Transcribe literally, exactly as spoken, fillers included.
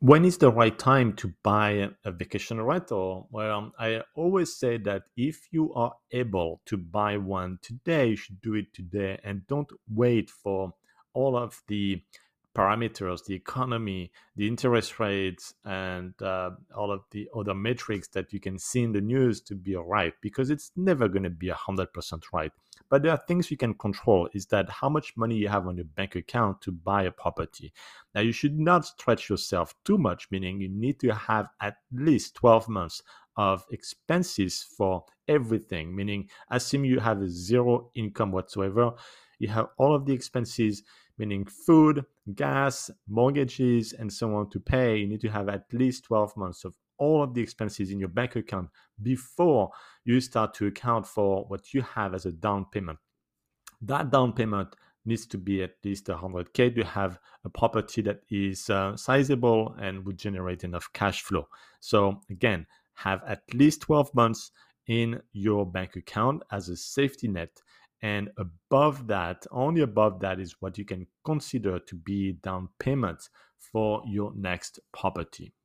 When is the right time to buy a vacation rental? Well, I always say that if you are able to buy one today, you should do it today and don't wait for all of the parameters, the economy, the interest rates, and uh, all of the other metrics that you can see in the news to be right, because it's never going to be one hundred percent right. But there are things you can control, is that how much money you have on your bank account to buy a property. Now, you should not stretch yourself too much, meaning you need to have at least twelve months of expenses for everything, meaning assume you have a zero income whatsoever. You have all of the expenses, meaning food, gas, mortgages, and so on to pay. You need to have at least twelve months of all of the expenses in your bank account before you start to account for what you have as a down payment. That down payment needs to be at least one hundred K to have a property that is uh, sizable and would generate enough cash flow. So again, have at least twelve months in your bank account as a safety net. And above that, only above that is what you can consider to be down payments for your next property.